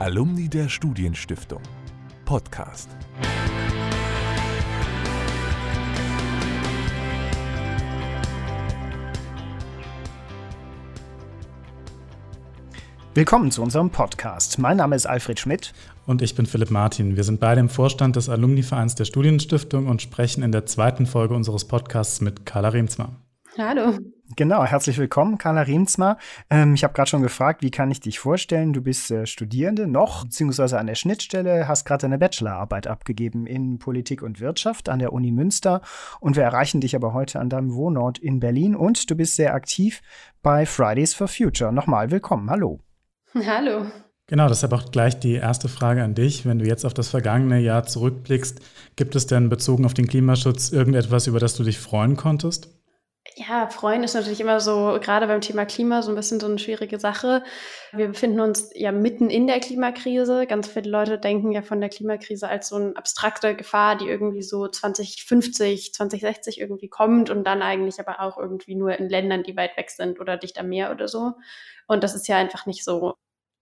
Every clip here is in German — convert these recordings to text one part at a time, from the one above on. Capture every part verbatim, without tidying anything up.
Alumni der Studienstiftung. Podcast. Willkommen zu unserem Podcast. Mein Name ist Alfred Schmidt. Und ich bin Philipp Martin. Wir sind beide im Vorstand des Alumni-Vereins der Studienstiftung und sprechen in der zweiten Folge unseres Podcasts mit Carla Reemtsma. Hallo. Genau, herzlich willkommen, Carla Reemtsma. Ähm, ich habe gerade schon gefragt, wie kann ich dich vorstellen? Du bist äh, Studierende noch, beziehungsweise an der Schnittstelle, hast gerade deine Bachelorarbeit abgegeben in Politik und Wirtschaft an der Uni Münster. Und wir erreichen dich aber heute an deinem Wohnort in Berlin. Und du bist sehr aktiv bei Fridays for Future. Nochmal willkommen, hallo. Hallo. Genau, deshalb auch gleich die erste Frage an dich. Wenn du jetzt auf das vergangene Jahr zurückblickst, gibt es denn bezogen auf den Klimaschutz irgendetwas, über das du dich freuen konntest? Ja, freuen ist natürlich immer so, gerade beim Thema Klima, so ein bisschen so eine schwierige Sache. Wir befinden uns ja mitten in der Klimakrise. Ganz viele Leute denken ja von der Klimakrise als so eine abstrakte Gefahr, die irgendwie so zwanzig fünfzig, zwanzig sechzig irgendwie kommt und dann eigentlich aber auch irgendwie nur in Ländern, die weit weg sind oder dicht am Meer oder so. Und das ist ja einfach nicht so.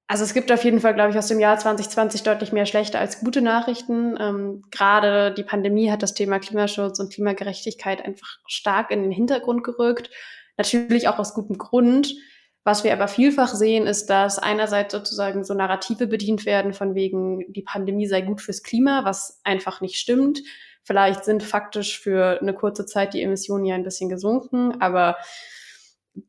Also es gibt auf jeden Fall, glaube ich, aus dem Jahr zwanzig zwanzig deutlich mehr schlechte als gute Nachrichten. Ähm, gerade die Pandemie hat das Thema Klimaschutz und Klimagerechtigkeit einfach stark in den Hintergrund gerückt. Natürlich auch aus gutem Grund. Was wir aber vielfach sehen, ist, dass einerseits sozusagen so Narrative bedient werden, von wegen, die Pandemie sei gut fürs Klima, was einfach nicht stimmt. Vielleicht sind faktisch für eine kurze Zeit die Emissionen ja ein bisschen gesunken, aber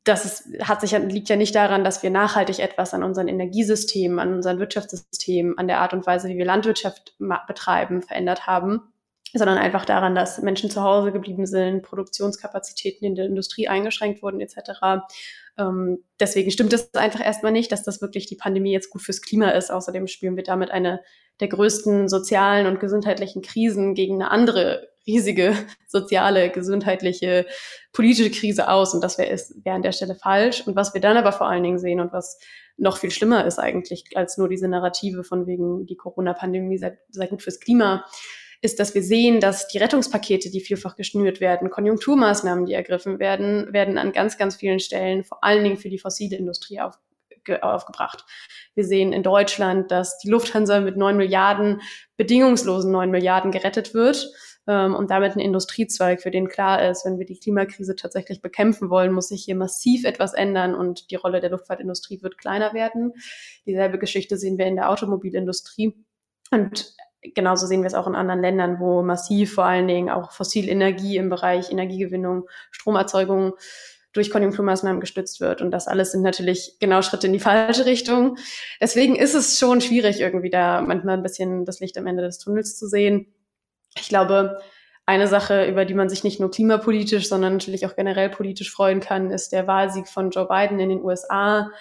das ist, hat sich, liegt ja nicht daran, dass wir nachhaltig etwas an unseren Energiesystemen, an unseren Wirtschaftssystemen, an der Art und Weise, wie wir Landwirtschaft ma- betreiben, verändert haben, sondern einfach daran, dass Menschen zu Hause geblieben sind, Produktionskapazitäten in der Industrie eingeschränkt wurden et cetera. Ähm, deswegen stimmt es einfach erstmal nicht, dass das wirklich die Pandemie jetzt gut fürs Klima ist. Außerdem spüren wir damit eine der größten sozialen und gesundheitlichen Krisen gegen eine andere riesige soziale, gesundheitliche, politische Krise aus. Und das wäre wär an der Stelle falsch. Und was wir dann aber vor allen Dingen sehen und was noch viel schlimmer ist eigentlich als nur diese Narrative von wegen die Corona-Pandemie sei, sei gut fürs Klima, ist, dass wir sehen, dass die Rettungspakete, die vielfach geschnürt werden, Konjunkturmaßnahmen, die ergriffen werden, werden an ganz, ganz vielen Stellen vor allen Dingen für die fossile Industrie auf, ge, aufgebracht. Wir sehen in Deutschland, dass die Lufthansa mit neun Milliarden, bedingungslosen neun Milliarden gerettet wird. Und damit ein Industriezweig, für den klar ist, wenn wir die Klimakrise tatsächlich bekämpfen wollen, muss sich hier massiv etwas ändern und die Rolle der Luftfahrtindustrie wird kleiner werden. Dieselbe Geschichte sehen wir in der Automobilindustrie und genauso sehen wir es auch in anderen Ländern, wo massiv vor allen Dingen auch Fossilenergie im Bereich Energiegewinnung, Stromerzeugung durch Konjunkturmaßnahmen gestützt wird. Und das alles sind natürlich genau Schritte in die falsche Richtung. Deswegen ist es schon schwierig, irgendwie da manchmal ein bisschen das Licht am Ende des Tunnels zu sehen. Ich glaube, eine Sache, über die man sich nicht nur klimapolitisch, sondern natürlich auch generell politisch freuen kann, ist der Wahlsieg von Joe Biden in den U S A.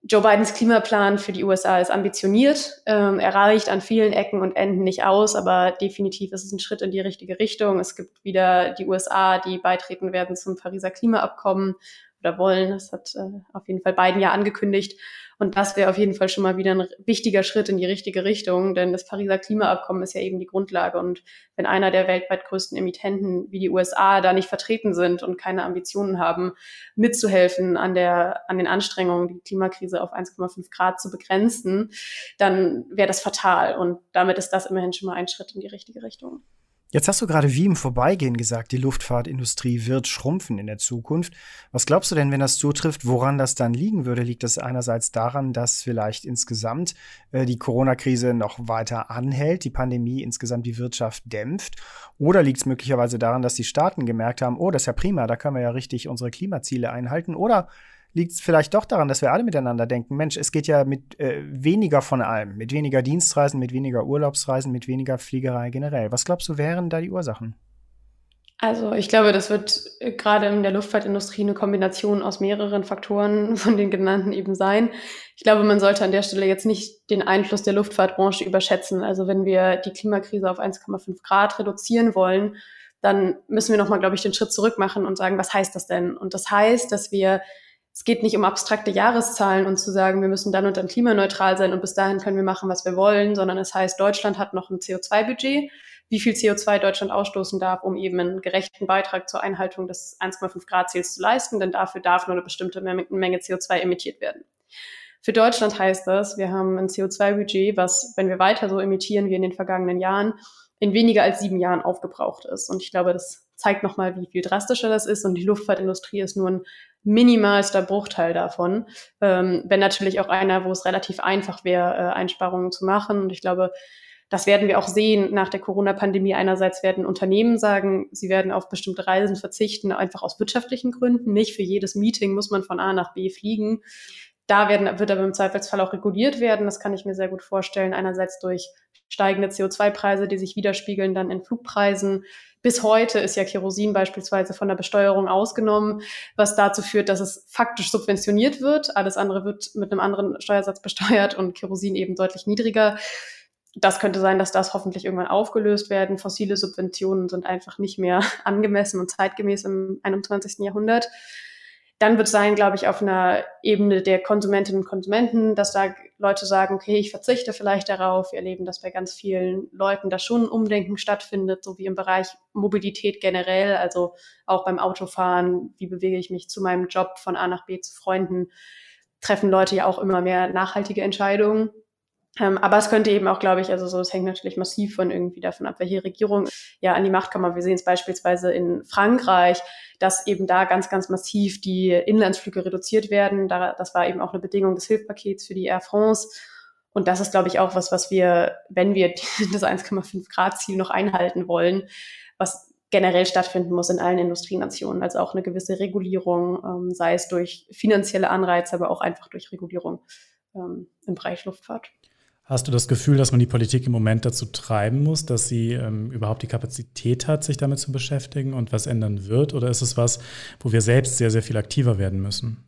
Joe Bidens Klimaplan für die U S A ist ambitioniert. Ähm, er reicht an vielen Ecken und Enden nicht aus, aber definitiv ist es ein Schritt in die richtige Richtung. Es gibt wieder die U S A, die beitreten werden zum Pariser Klimaabkommen oder wollen. Das hat äh, auf jeden Fall Biden ja angekündigt. Und das wäre auf jeden Fall schon mal wieder ein wichtiger Schritt in die richtige Richtung, denn das Pariser Klimaabkommen ist ja eben die Grundlage. Und wenn einer der weltweit größten Emittenten wie die U S A da nicht vertreten sind und keine Ambitionen haben, mitzuhelfen an der, an den Anstrengungen, die Klimakrise auf eins Komma fünf Grad zu begrenzen, dann wäre das fatal. Und damit ist das immerhin schon mal ein Schritt in die richtige Richtung. Jetzt hast du gerade wie im Vorbeigehen gesagt, die Luftfahrtindustrie wird schrumpfen in der Zukunft. Was glaubst du denn, wenn das zutrifft, woran das dann liegen würde? Liegt das einerseits daran, dass vielleicht insgesamt äh, die Corona-Krise noch weiter anhält, die Pandemie insgesamt die Wirtschaft dämpft? Oder liegt es möglicherweise daran, dass die Staaten gemerkt haben, oh, das ist ja prima, da können wir ja richtig unsere Klimaziele einhalten? Oder liegt es vielleicht doch daran, dass wir alle miteinander denken, Mensch, es geht ja mit äh, weniger von allem, mit weniger Dienstreisen, mit weniger Urlaubsreisen, mit weniger Fliegerei generell. Was glaubst du, wären da die Ursachen? Also ich glaube, das wird gerade in der Luftfahrtindustrie eine Kombination aus mehreren Faktoren von den genannten eben sein. Ich glaube, man sollte an der Stelle jetzt nicht den Einfluss der Luftfahrtbranche überschätzen. Also wenn wir die Klimakrise auf eins Komma fünf Grad reduzieren wollen, dann müssen wir nochmal, glaube ich, den Schritt zurück machen und sagen, was heißt das denn? Und das heißt, dass wir Es geht nicht um abstrakte Jahreszahlen und zu sagen, wir müssen dann und dann klimaneutral sein und bis dahin können wir machen, was wir wollen, sondern es heißt, Deutschland hat noch ein C O zwei Budget, wie viel C O zwei Deutschland ausstoßen darf, um eben einen gerechten Beitrag zur Einhaltung des eins Komma fünf Grad Ziels zu leisten, denn dafür darf nur eine bestimmte Menge C O zwei emittiert werden. Für Deutschland heißt das, wir haben ein C O zwei Budget, was, wenn wir weiter so emittieren wie in den vergangenen Jahren, in weniger als sieben Jahren aufgebraucht ist. Und ich glaube, das zeigt nochmal, wie viel drastischer das ist. Und die Luftfahrtindustrie ist nur ein minimalster Bruchteil davon. Ähm, wenn natürlich auch einer, wo es relativ einfach wäre, äh, Einsparungen zu machen. Und ich glaube, das werden wir auch sehen nach der Corona-Pandemie. Einerseits werden Unternehmen sagen, sie werden auf bestimmte Reisen verzichten, einfach aus wirtschaftlichen Gründen. Nicht für jedes Meeting muss man von A nach B fliegen. Da werden, wird aber im Zweifelsfall auch reguliert werden. Das kann ich mir sehr gut vorstellen. Einerseits durch steigende C O zwei Preise, die sich widerspiegeln dann in Flugpreisen. Bis heute ist ja Kerosin beispielsweise von der Besteuerung ausgenommen, was dazu führt, dass es faktisch subventioniert wird. Alles andere wird mit einem anderen Steuersatz besteuert und Kerosin eben deutlich niedriger. Das könnte sein, dass das hoffentlich irgendwann aufgelöst werden. Fossile Subventionen sind einfach nicht mehr angemessen und zeitgemäß im einundzwanzigsten. Jahrhundert. Dann wird es sein, glaube ich, auf einer Ebene der Konsumentinnen und Konsumenten, dass da Leute sagen, okay, ich verzichte vielleicht darauf. Wir erleben, dass bei ganz vielen Leuten da schon ein Umdenken stattfindet, so wie im Bereich Mobilität generell, also auch beim Autofahren. Wie bewege ich mich zu meinem Job von A nach B zu Freunden? Treffen Leute ja auch immer mehr nachhaltige Entscheidungen. Aber es könnte eben auch, glaube ich, also so, es hängt natürlich massiv von irgendwie davon ab, welche Regierung ja an die Macht kommt. Wir sehen es beispielsweise in Frankreich, dass eben da ganz, ganz massiv die Inlandsflüge reduziert werden. Das war eben auch eine Bedingung des Hilfspakets für die Air France. Und das ist, glaube ich, auch was, was wir, wenn wir das eins Komma fünf Grad Ziel noch einhalten wollen, was generell stattfinden muss in allen Industrienationen. Also auch eine gewisse Regulierung, sei es durch finanzielle Anreize, aber auch einfach durch Regulierung im Bereich Luftfahrt. Hast du das Gefühl, dass man die Politik im Moment dazu treiben muss, dass sie ähm, überhaupt die Kapazität hat, sich damit zu beschäftigen und was ändern wird? Oder ist es was, wo wir selbst sehr, sehr viel aktiver werden müssen?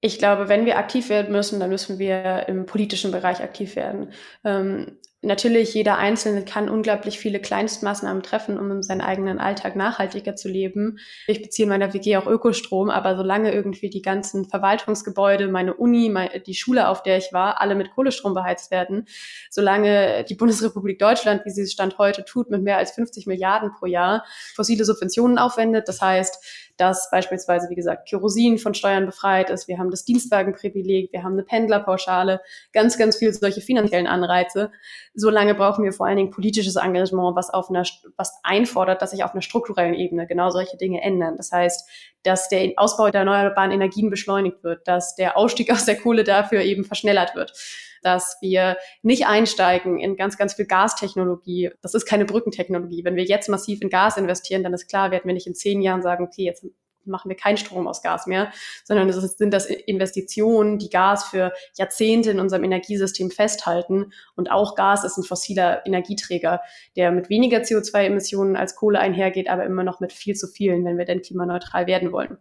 Ich glaube, wenn wir aktiv werden müssen, dann müssen wir im politischen Bereich aktiv werden. Ähm, natürlich, jeder Einzelne kann unglaublich viele Kleinstmaßnahmen treffen, um seinen eigenen Alltag nachhaltiger zu leben. Ich beziehe in meiner W G auch Ökostrom, aber solange irgendwie die ganzen Verwaltungsgebäude, meine Uni, meine, die Schule, auf der ich war, alle mit Kohlestrom beheizt werden, solange die Bundesrepublik Deutschland, wie sie es Stand heute tut, mit mehr als fünfzig Milliarden pro Jahr fossile Subventionen aufwendet, das heißt, dass beispielsweise, wie gesagt, Kerosin von Steuern befreit ist, wir haben das Dienstwagenprivileg, wir haben eine Pendlerpauschale, ganz, ganz viel solche finanziellen Anreize. Solange brauchen wir vor allen Dingen politisches Engagement, was auf einer, was einfordert, dass sich auf einer strukturellen Ebene genau solche Dinge ändern. Das heißt, dass der Ausbau der erneuerbaren Energien beschleunigt wird, dass der Ausstieg aus der Kohle dafür eben verschnellert wird, dass wir nicht einsteigen in ganz, ganz viel Gastechnologie. Das ist keine Brückentechnologie. Wenn wir jetzt massiv in Gas investieren, dann ist klar, werden wir nicht in zehn Jahren sagen, okay, jetzt machen wir keinen Strom aus Gas mehr, sondern es sind das Investitionen, die Gas für Jahrzehnte in unserem Energiesystem festhalten. Und auch Gas ist ein fossiler Energieträger, der mit weniger C O zwei Emissionen als Kohle einhergeht, aber immer noch mit viel zu vielen, wenn wir denn klimaneutral werden wollen.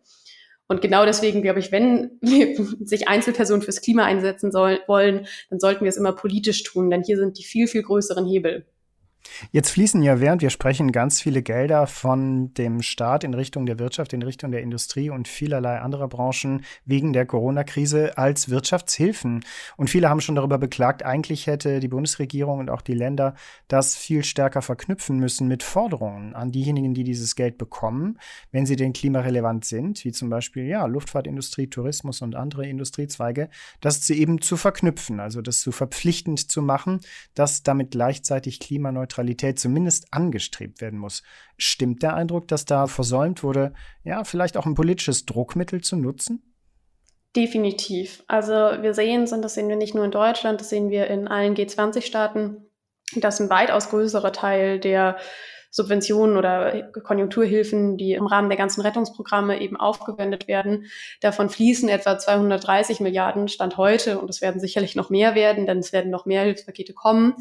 Und genau deswegen, glaube ich, wenn sich Einzelpersonen fürs Klima einsetzen soll, wollen, dann sollten wir es immer politisch tun, denn hier sind die viel, viel größeren Hebel. Jetzt fließen ja, während wir sprechen, ganz viele Gelder von dem Staat in Richtung der Wirtschaft, in Richtung der Industrie und vielerlei anderer Branchen wegen der Corona-Krise als Wirtschaftshilfen. Und viele haben schon darüber beklagt, eigentlich hätte die Bundesregierung und auch die Länder das viel stärker verknüpfen müssen mit Forderungen an diejenigen, die dieses Geld bekommen, wenn sie denn klimarelevant sind, wie zum Beispiel ja, Luftfahrtindustrie, Tourismus und andere Industriezweige, das eben zu verknüpfen, also das zu verpflichtend zu machen, dass damit gleichzeitig klimaneutral zumindest angestrebt werden muss. Stimmt der Eindruck, dass da versäumt wurde, ja, vielleicht auch ein politisches Druckmittel zu nutzen? Definitiv. Also wir sehen es, und das sehen wir nicht nur in Deutschland, das sehen wir in allen G zwanzig Staaten, dass ein weitaus größerer Teil der Subventionen oder Konjunkturhilfen, die im Rahmen der ganzen Rettungsprogramme eben aufgewendet werden. Davon fließen etwa zweihundertdreißig Milliarden Stand heute, und es werden sicherlich noch mehr werden, denn es werden noch mehr Hilfspakete kommen,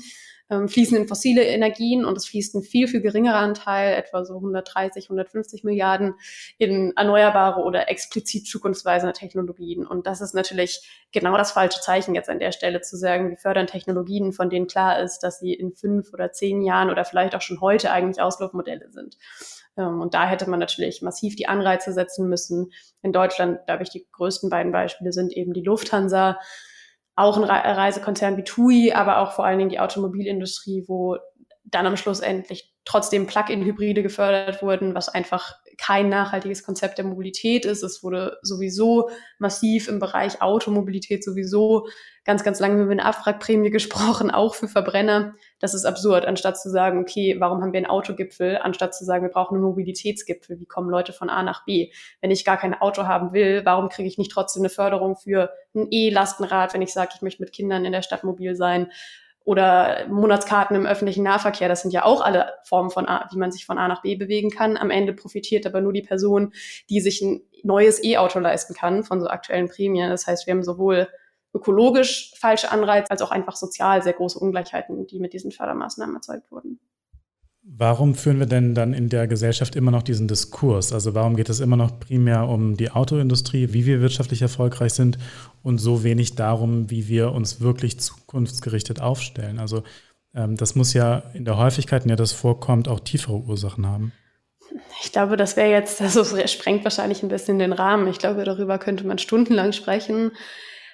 ähm, fließen in fossile Energien, und es fließt ein viel, viel geringerer Anteil, etwa so hundertdreißig, hundertfünfzig Milliarden in erneuerbare oder explizit zukunftsweisende Technologien. Und das ist natürlich genau das falsche Zeichen jetzt an der Stelle, zu sagen, wir fördern Technologien, von denen klar ist, dass sie in fünf oder zehn Jahren oder vielleicht auch schon heute eigentlich Auslaufmodelle sind. Und da hätte man natürlich massiv die Anreize setzen müssen. In Deutschland, glaube ich, die größten beiden Beispiele sind eben die Lufthansa, auch ein Reisekonzern wie T U I, aber auch vor allen Dingen die Automobilindustrie, wo dann am Schluss endlich trotzdem Plug-in-Hybride gefördert wurden, was einfach kein nachhaltiges Konzept der Mobilität ist. Es wurde sowieso massiv im Bereich Automobilität sowieso ganz, ganz lange über eine Abwrackprämie gesprochen, auch für Verbrenner. Das ist absurd, anstatt zu sagen, okay, warum haben wir einen Autogipfel, anstatt zu sagen, wir brauchen einen Mobilitätsgipfel. Wie kommen Leute von A nach B? Wenn ich gar kein Auto haben will, warum kriege ich nicht trotzdem eine Förderung für ein E-Lastenrad, wenn ich sage, ich möchte mit Kindern in der Stadt mobil sein? Oder Monatskarten im öffentlichen Nahverkehr, das sind ja auch alle Formen von A, wie man sich von A nach B bewegen kann. Am Ende profitiert aber nur die Person, die sich ein neues E-Auto leisten kann von so aktuellen Prämien. Das heißt, wir haben sowohl ökologisch falsche Anreize als auch einfach sozial sehr große Ungleichheiten, die mit diesen Fördermaßnahmen erzeugt wurden. Warum führen wir denn dann in der Gesellschaft immer noch diesen Diskurs? Also warum geht es immer noch primär um die Autoindustrie, wie wir wirtschaftlich erfolgreich sind und so wenig darum, wie wir uns wirklich zukunftsgerichtet aufstellen? Also ähm, das muss ja in der Häufigkeit, in der das vorkommt, auch tiefere Ursachen haben. Ich glaube, das wäre jetzt, also es sprengt wahrscheinlich ein bisschen den Rahmen. Ich glaube, darüber könnte man stundenlang sprechen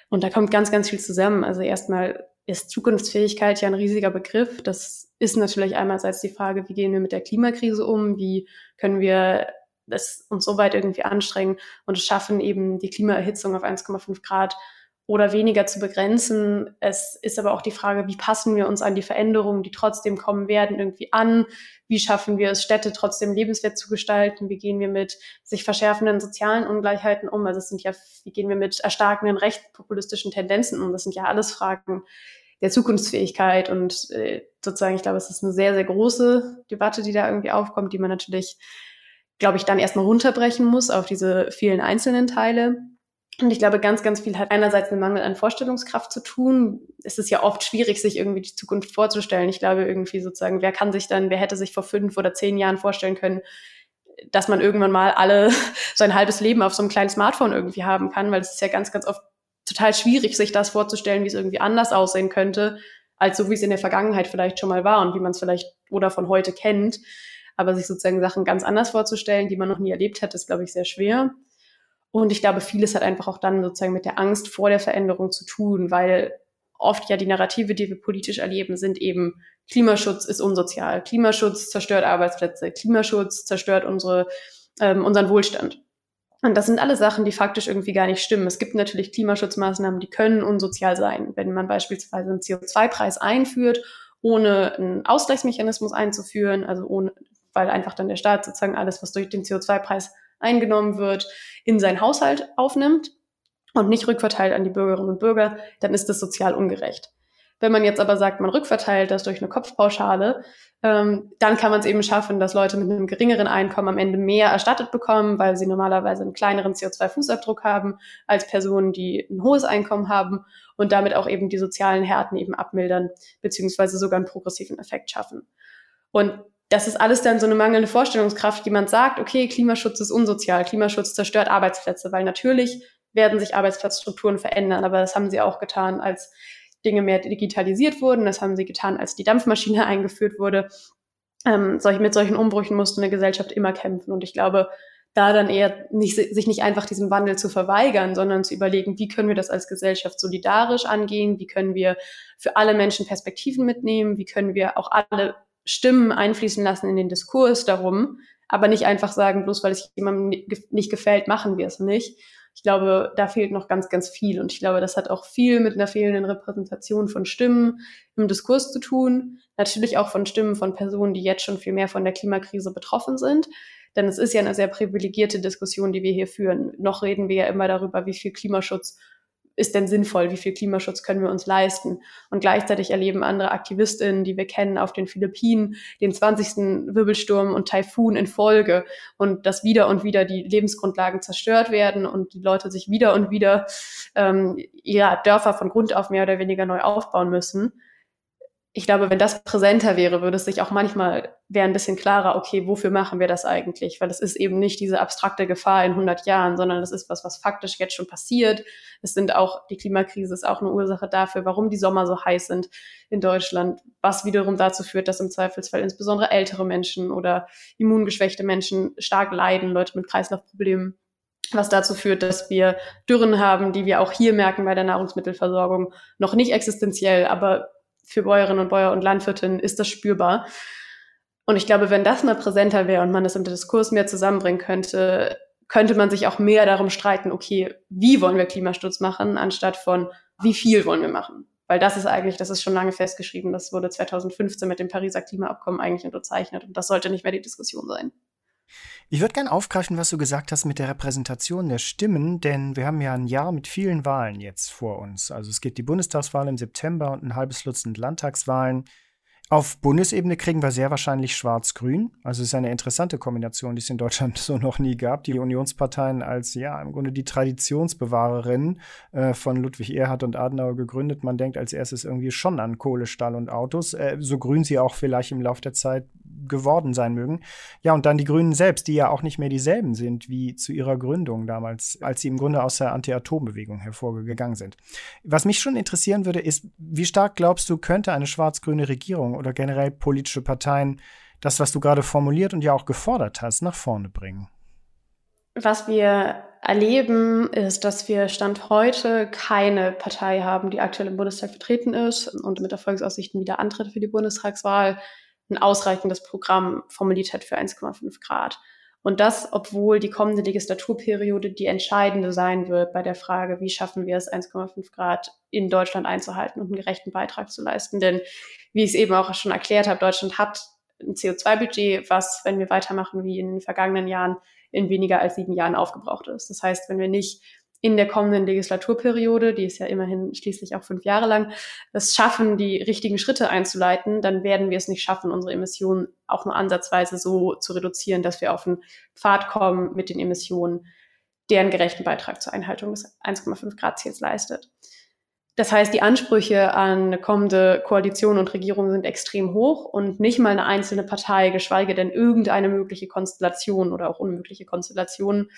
und da kommt ganz, ganz viel zusammen. Also erstmal ist Zukunftsfähigkeit ja ein riesiger Begriff. Das ist natürlich einerseits die Frage, wie gehen wir mit der Klimakrise um, wie können wir das uns so weit irgendwie anstrengen und es schaffen, eben die Klimaerhitzung auf eins Komma fünf Grad oder weniger zu begrenzen. Es ist aber auch die Frage, wie passen wir uns an die Veränderungen, die trotzdem kommen werden, irgendwie an? Wie schaffen wir es, Städte trotzdem lebenswert zu gestalten? Wie gehen wir mit sich verschärfenden sozialen Ungleichheiten um? Also es sind ja, wie gehen wir mit erstarkenden rechtspopulistischen Tendenzen um? Das sind ja alles Fragen der Zukunftsfähigkeit und äh, sozusagen, ich glaube, es ist eine sehr, sehr große Debatte, die da irgendwie aufkommt, die man natürlich, glaube ich, dann erstmal runterbrechen muss auf diese vielen einzelnen Teile. Und ich glaube, ganz, ganz viel hat einerseits einen Mangel an Vorstellungskraft zu tun. Es ist ja oft schwierig, sich irgendwie die Zukunft vorzustellen. Ich glaube irgendwie sozusagen, wer kann sich dann, wer hätte sich vor fünf oder zehn Jahren vorstellen können, dass man irgendwann mal alle sein halbes Leben auf so einem kleinen Smartphone irgendwie haben kann, weil es ist ja ganz, ganz oft total schwierig, sich das vorzustellen, wie es irgendwie anders aussehen könnte, als so, wie es in der Vergangenheit vielleicht schon mal war und wie man es vielleicht oder von heute kennt. Aber sich sozusagen Sachen ganz anders vorzustellen, die man noch nie erlebt hat, ist, glaube ich, sehr schwer. Und ich glaube, vieles hat einfach auch dann sozusagen mit der Angst vor der Veränderung zu tun, weil oft ja die Narrative, die wir politisch erleben, sind eben Klimaschutz ist unsozial, Klimaschutz zerstört Arbeitsplätze, Klimaschutz zerstört unsere, ähm, unseren Wohlstand. Und das sind alle Sachen, die faktisch irgendwie gar nicht stimmen. Es gibt natürlich Klimaschutzmaßnahmen, die können unsozial sein. Wenn man beispielsweise einen C O zwei Preis einführt, ohne einen Ausgleichsmechanismus einzuführen, also ohne, weil einfach dann der Staat sozusagen alles, was durch den C O zwei Preis eingenommen wird, in seinen Haushalt aufnimmt und nicht rückverteilt an die Bürgerinnen und Bürger, dann ist das sozial ungerecht. Wenn man jetzt aber sagt, man rückverteilt das durch eine Kopfpauschale, ähm, dann kann man es eben schaffen, dass Leute mit einem geringeren Einkommen am Ende mehr erstattet bekommen, weil sie normalerweise einen kleineren C O zwei Fußabdruck haben als Personen, die ein hohes Einkommen haben und damit auch eben die sozialen Härten eben abmildern, beziehungsweise sogar einen progressiven Effekt schaffen. Und das ist alles dann so eine mangelnde Vorstellungskraft. Jemand sagt, okay, Klimaschutz ist unsozial, Klimaschutz zerstört Arbeitsplätze, weil natürlich werden sich Arbeitsplatzstrukturen verändern, aber das haben sie auch getan, als Dinge mehr digitalisiert wurden. Das haben sie getan, als die Dampfmaschine eingeführt wurde. Ähm, solch, mit solchen Umbrüchen musste eine Gesellschaft immer kämpfen. Und ich glaube, da dann eher nicht, sich nicht einfach diesem Wandel zu verweigern, sondern zu überlegen, wie können wir das als Gesellschaft solidarisch angehen? Wie können wir für alle Menschen Perspektiven mitnehmen? Wie können wir auch alle Stimmen einfließen lassen in den Diskurs darum? Aber nicht einfach sagen, bloß weil es jemandem nicht gefällt, machen wir es nicht. Ich glaube, da fehlt noch ganz, ganz viel. Und ich glaube, das hat auch viel mit einer fehlenden Repräsentation von Stimmen im Diskurs zu tun. Natürlich auch von Stimmen von Personen, die jetzt schon viel mehr von der Klimakrise betroffen sind. Denn es ist ja eine sehr privilegierte Diskussion, die wir hier führen. Noch reden wir ja immer darüber, wie viel Klimaschutz ist denn sinnvoll, wie viel Klimaschutz können wir uns leisten. Und gleichzeitig erleben andere AktivistInnen, die wir kennen, auf den Philippinen den zwanzigsten Wirbelsturm und Taifun in Folge und dass wieder und wieder die Lebensgrundlagen zerstört werden und die Leute sich wieder und wieder ähm, ihre Dörfer von Grund auf mehr oder weniger neu aufbauen müssen. Ich glaube, wenn das präsenter wäre, würde es sich auch manchmal, wäre ein bisschen klarer, okay, wofür machen wir das eigentlich? Weil das ist eben nicht diese abstrakte Gefahr in hundert Jahren, sondern das ist was, was faktisch jetzt schon passiert. Es sind auch, die Klimakrise ist auch eine Ursache dafür, warum die Sommer so heiß sind in Deutschland, was wiederum dazu führt, dass im Zweifelsfall insbesondere ältere Menschen oder immungeschwächte Menschen stark leiden, Leute mit Kreislaufproblemen, was dazu führt, dass wir Dürren haben, die wir auch hier merken bei der Nahrungsmittelversorgung, noch nicht existenziell, aber für Bäuerinnen und Bäuer und Landwirtinnen ist das spürbar. Und ich glaube, wenn das mal präsenter wäre und man das im Diskurs mehr zusammenbringen könnte, könnte man sich auch mehr darum streiten, okay, wie wollen wir Klimaschutz machen, anstatt von wie viel wollen wir machen? Weil das ist eigentlich, das ist schon lange festgeschrieben, das wurde zweitausendfünfzehn mit dem Pariser Klimaabkommen eigentlich unterzeichnet und das sollte nicht mehr die Diskussion sein. Ich würde gerne aufgreifen, was du gesagt hast mit der Repräsentation der Stimmen, denn wir haben ja ein Jahr mit vielen Wahlen jetzt vor uns. Also es gibt die Bundestagswahl im September und ein halbes Dutzend Landtagswahlen. Auf Bundesebene kriegen wir sehr wahrscheinlich Schwarz-Grün. Also es ist eine interessante Kombination, die es in Deutschland so noch nie gab. Die Unionsparteien als, ja, im Grunde die Traditionsbewahrerinnen äh, von Ludwig Erhard und Adenauer gegründet. Man denkt als erstes irgendwie schon an Kohle, Stahl und Autos, äh, so grün sie auch vielleicht im Laufe der Zeit geworden sein mögen. Ja, und dann die Grünen selbst, die ja auch nicht mehr dieselben sind wie zu ihrer Gründung damals, als sie im Grunde aus der Anti-Atom-Bewegung hervorgegangen sind. Was mich schon interessieren würde, ist, wie stark glaubst du, könnte eine schwarz-grüne Regierung oder generell politische Parteien das, was du gerade formuliert und ja auch gefordert hast, nach vorne bringen? Was wir erleben, ist, dass wir Stand heute keine Partei haben, die aktuell im Bundestag vertreten ist und mit Erfolgsaussichten wieder antritt für die Bundestagswahl, ein ausreichendes Programm formuliert hat für eins Komma fünf Grad. Und das, obwohl die kommende Legislaturperiode die entscheidende sein wird bei der Frage, wie schaffen wir es, eins Komma fünf Grad in Deutschland einzuhalten und einen gerechten Beitrag zu leisten. Denn, wie ich es eben auch schon erklärt habe, Deutschland hat ein C O zwei Budget, was, wenn wir weitermachen wie in den vergangenen Jahren, in weniger als sieben Jahren aufgebraucht ist. Das heißt, wenn wir nicht in der kommenden Legislaturperiode, die ist ja immerhin schließlich auch fünf Jahre lang, es schaffen, die richtigen Schritte einzuleiten, dann werden wir es nicht schaffen, unsere Emissionen auch nur ansatzweise so zu reduzieren, dass wir auf einen Pfad kommen mit den Emissionen, deren gerechten Beitrag zur Einhaltung des eins Komma fünf Grad Ziels leistet. Das heißt, die Ansprüche an eine kommende Koalition und Regierung sind extrem hoch und nicht mal eine einzelne Partei, geschweige denn irgendeine mögliche Konstellation oder auch unmögliche Konstellationen,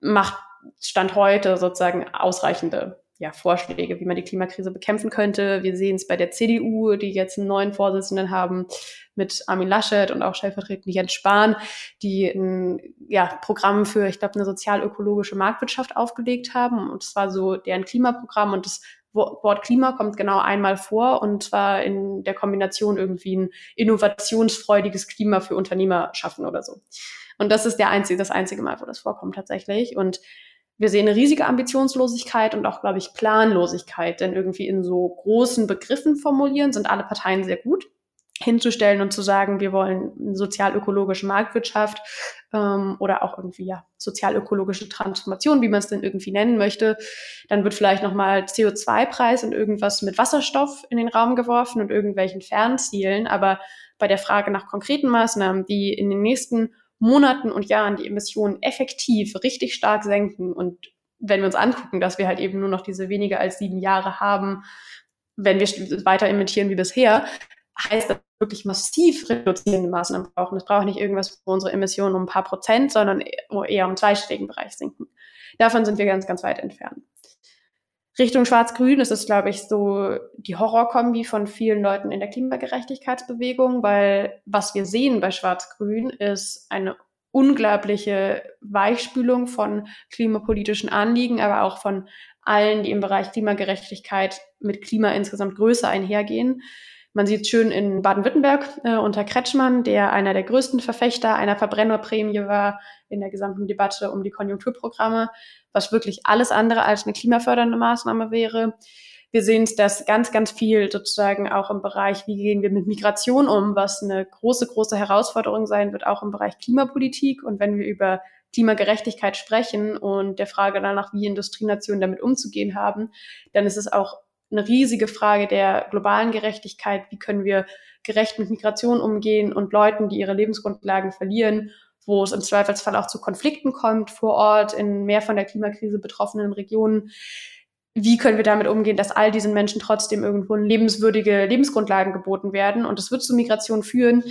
macht Stand heute sozusagen ausreichende ja, Vorschläge, wie man die Klimakrise bekämpfen könnte. Wir sehen es bei der C D U, die jetzt einen neuen Vorsitzenden haben mit Armin Laschet und auch stellvertretend Jens Spahn, die ein ja, Programm für, ich glaube, eine sozial-ökologische Marktwirtschaft aufgelegt haben. Und zwar so deren Klimaprogramm. Und das Wort Klima kommt genau einmal vor und zwar in der Kombination irgendwie ein innovationsfreudiges Klima für Unternehmer schaffen oder so. Und das ist der einzige, das einzige Mal, wo das vorkommt tatsächlich. Und wir sehen eine riesige Ambitionslosigkeit und auch, glaube ich, Planlosigkeit, denn irgendwie in so großen Begriffen formulieren sind alle Parteien sehr gut, hinzustellen und zu sagen, wir wollen eine sozial-ökologische Marktwirtschaft ähm, oder auch irgendwie ja sozial-ökologische Transformation, wie man es denn irgendwie nennen möchte. Dann wird vielleicht nochmal C O zwei Preis und irgendwas mit Wasserstoff in den Raum geworfen und irgendwelchen Fernzielen, aber bei der Frage nach konkreten Maßnahmen, die in den nächsten Monaten und Jahren die Emissionen effektiv richtig stark senken. Und wenn wir uns angucken, dass wir halt eben nur noch diese weniger als sieben Jahre haben, wenn wir weiter emittieren wie bisher, heißt das wirklich massiv reduzierende Maßnahmen brauchen. Es braucht nicht irgendwas, wo unsere Emissionen um ein paar Prozent, sondern eher im zweistelligen Bereich sinken. Davon sind wir ganz, ganz weit entfernt. Richtung Schwarz-Grün ist es, glaube ich, so die Horrorkombi von vielen Leuten in der Klimagerechtigkeitsbewegung, weil was wir sehen bei Schwarz-Grün ist eine unglaubliche Weichspülung von klimapolitischen Anliegen, aber auch von allen, die im Bereich Klimagerechtigkeit mit Klima insgesamt größer einhergehen. Man sieht es schön in Baden-Württemberg äh, unter Kretschmann, der einer der größten Verfechter einer Verbrennerprämie war in der gesamten Debatte um die Konjunkturprogramme, was wirklich alles andere als eine klimafördernde Maßnahme wäre. Wir sehen es, dass ganz, ganz viel sozusagen auch im Bereich, wie gehen wir mit Migration um, was eine große, große Herausforderung sein wird, auch im Bereich Klimapolitik. Und wenn wir über Klimagerechtigkeit sprechen und der Frage danach, wie Industrienationen damit umzugehen haben, dann ist es auch eine riesige Frage der globalen Gerechtigkeit. Wie können wir gerecht mit Migration umgehen und Leuten, die ihre Lebensgrundlagen verlieren, wo es im Zweifelsfall auch zu Konflikten kommt vor Ort in mehr von der Klimakrise betroffenen Regionen? Wie können wir damit umgehen, dass all diesen Menschen trotzdem irgendwo lebenswürdige Lebensgrundlagen geboten werden? Und das wird zu Migration führen.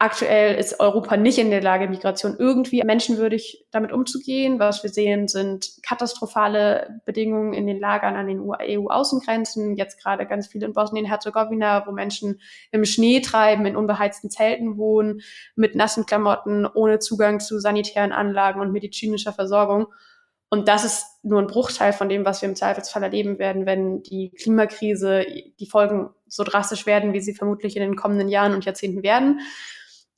Aktuell ist Europa nicht in der Lage, Migration irgendwie menschenwürdig damit umzugehen. Was wir sehen, sind katastrophale Bedingungen in den Lagern an den E U-Außengrenzen. Jetzt gerade ganz viel in Bosnien-Herzegowina, wo Menschen im Schnee treiben, in unbeheizten Zelten wohnen, mit nassen Klamotten, ohne Zugang zu sanitären Anlagen und medizinischer Versorgung. Und das ist nur ein Bruchteil von dem, was wir im Zweifelsfall erleben werden, wenn die Klimakrise, die Folgen so drastisch werden, wie sie vermutlich in den kommenden Jahren und Jahrzehnten werden.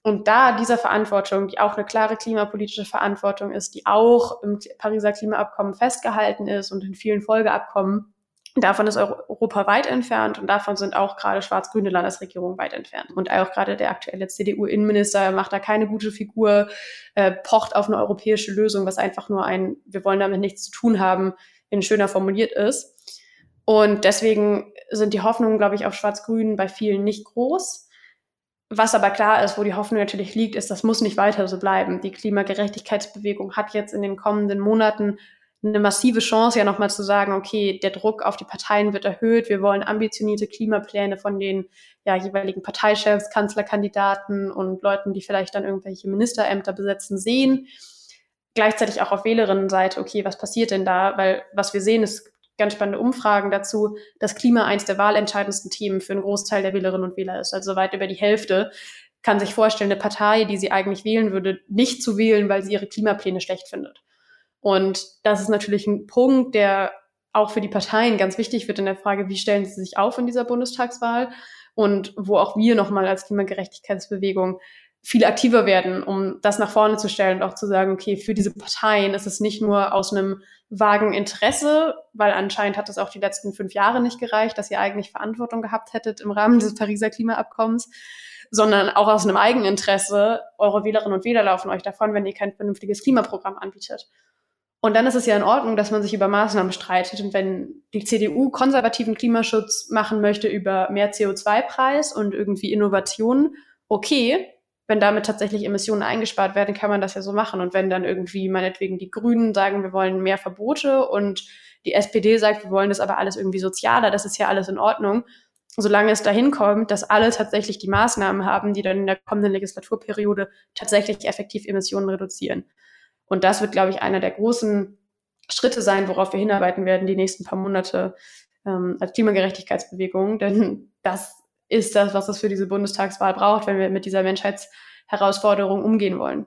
Und da dieser Verantwortung, die auch eine klare klimapolitische Verantwortung ist, die auch im Pariser Klimaabkommen festgehalten ist und in vielen Folgeabkommen, davon ist Europa weit entfernt und davon sind auch gerade schwarz-grüne Landesregierungen weit entfernt. Und auch gerade der aktuelle C D U-Innenminister macht da keine gute Figur, äh, pocht auf eine europäische Lösung, was einfach nur ein, wir wollen damit nichts zu tun haben, in schöner formuliert ist. Und deswegen sind die Hoffnungen, glaube ich, auf Schwarz-Grün bei vielen nicht groß. Was aber klar ist, wo die Hoffnung natürlich liegt, ist, das muss nicht weiter so bleiben. Die Klimagerechtigkeitsbewegung hat jetzt in den kommenden Monaten eine massive Chance, ja nochmal zu sagen, okay, der Druck auf die Parteien wird erhöht, wir wollen ambitionierte Klimapläne von den ja, jeweiligen Parteichefs, Kanzlerkandidaten und Leuten, die vielleicht dann irgendwelche Ministerämter besetzen, sehen. Gleichzeitig auch auf Wählerinnenseite, okay, was passiert denn da? Weil was wir sehen, ist ganz spannende Umfragen dazu, dass Klima eins der wahlentscheidendsten Themen für einen Großteil der Wählerinnen und Wähler ist. Also weit über die Hälfte kann sich vorstellen, eine Partei, die sie eigentlich wählen würde, nicht zu wählen, weil sie ihre Klimapläne schlecht findet. Und das ist natürlich ein Punkt, der auch für die Parteien ganz wichtig wird in der Frage, wie stellen sie sich auf in dieser Bundestagswahl und wo auch wir nochmal als Klimagerechtigkeitsbewegung viel aktiver werden, um das nach vorne zu stellen und auch zu sagen, okay, für diese Parteien ist es nicht nur aus einem vagen Interesse, weil anscheinend hat es auch die letzten fünf Jahre nicht gereicht, dass ihr eigentlich Verantwortung gehabt hättet im Rahmen des Pariser Klimaabkommens, sondern auch aus einem Eigeninteresse, eure Wählerinnen und Wähler laufen euch davon, wenn ihr kein vernünftiges Klimaprogramm anbietet. Und dann ist es ja in Ordnung, dass man sich über Maßnahmen streitet. Und wenn die C D U konservativen Klimaschutz machen möchte über mehr C O zwei Preis und irgendwie Innovationen, okay, wenn damit tatsächlich Emissionen eingespart werden, kann man das ja so machen. Und wenn dann irgendwie meinetwegen die Grünen sagen, wir wollen mehr Verbote und die S P D sagt, wir wollen das aber alles irgendwie sozialer, das ist ja alles in Ordnung, solange es dahin kommt, dass alle tatsächlich die Maßnahmen haben, die dann in der kommenden Legislaturperiode tatsächlich effektiv Emissionen reduzieren. Und das wird, glaube ich, einer der großen Schritte sein, worauf wir hinarbeiten werden die nächsten paar Monate ähm, als Klimagerechtigkeitsbewegung. Denn das ist das, was es für diese Bundestagswahl braucht, wenn wir mit dieser Menschheitsherausforderung umgehen wollen.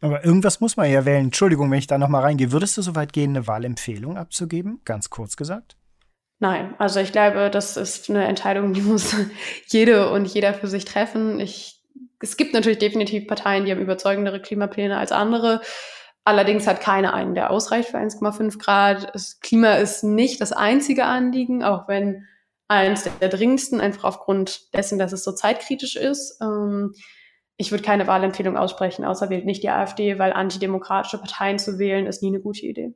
Aber irgendwas muss man ja wählen. Entschuldigung, wenn ich da nochmal reingehe. Würdest du so weit gehen, eine Wahlempfehlung abzugeben? Ganz kurz gesagt. Nein, also ich glaube, das ist eine Entscheidung, die muss jede und jeder für sich treffen. Ich Es gibt natürlich definitiv Parteien, die haben überzeugendere Klimapläne als andere. Allerdings hat keine einen, der ausreicht für eins Komma fünf Grad. Das Klima ist nicht das einzige Anliegen, auch wenn eins der dringendsten, einfach aufgrund dessen, dass es so zeitkritisch ist. Ich würde keine Wahlempfehlung aussprechen, außer wählt nicht die A f D, weil antidemokratische Parteien zu wählen, ist nie eine gute Idee.